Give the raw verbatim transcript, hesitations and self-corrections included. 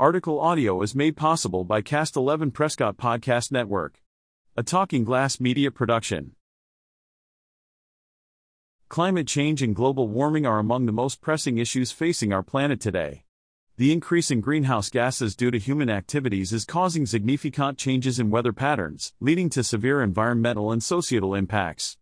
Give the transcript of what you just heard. Article audio is made possible by Cast eleven Prescott Podcast Network, a Talking Glass Media production. Climate change and global warming are among the most pressing issues facing our planet today. The increase in greenhouse gases due to human activities is causing significant changes in weather patterns, leading to severe environmental and societal impacts.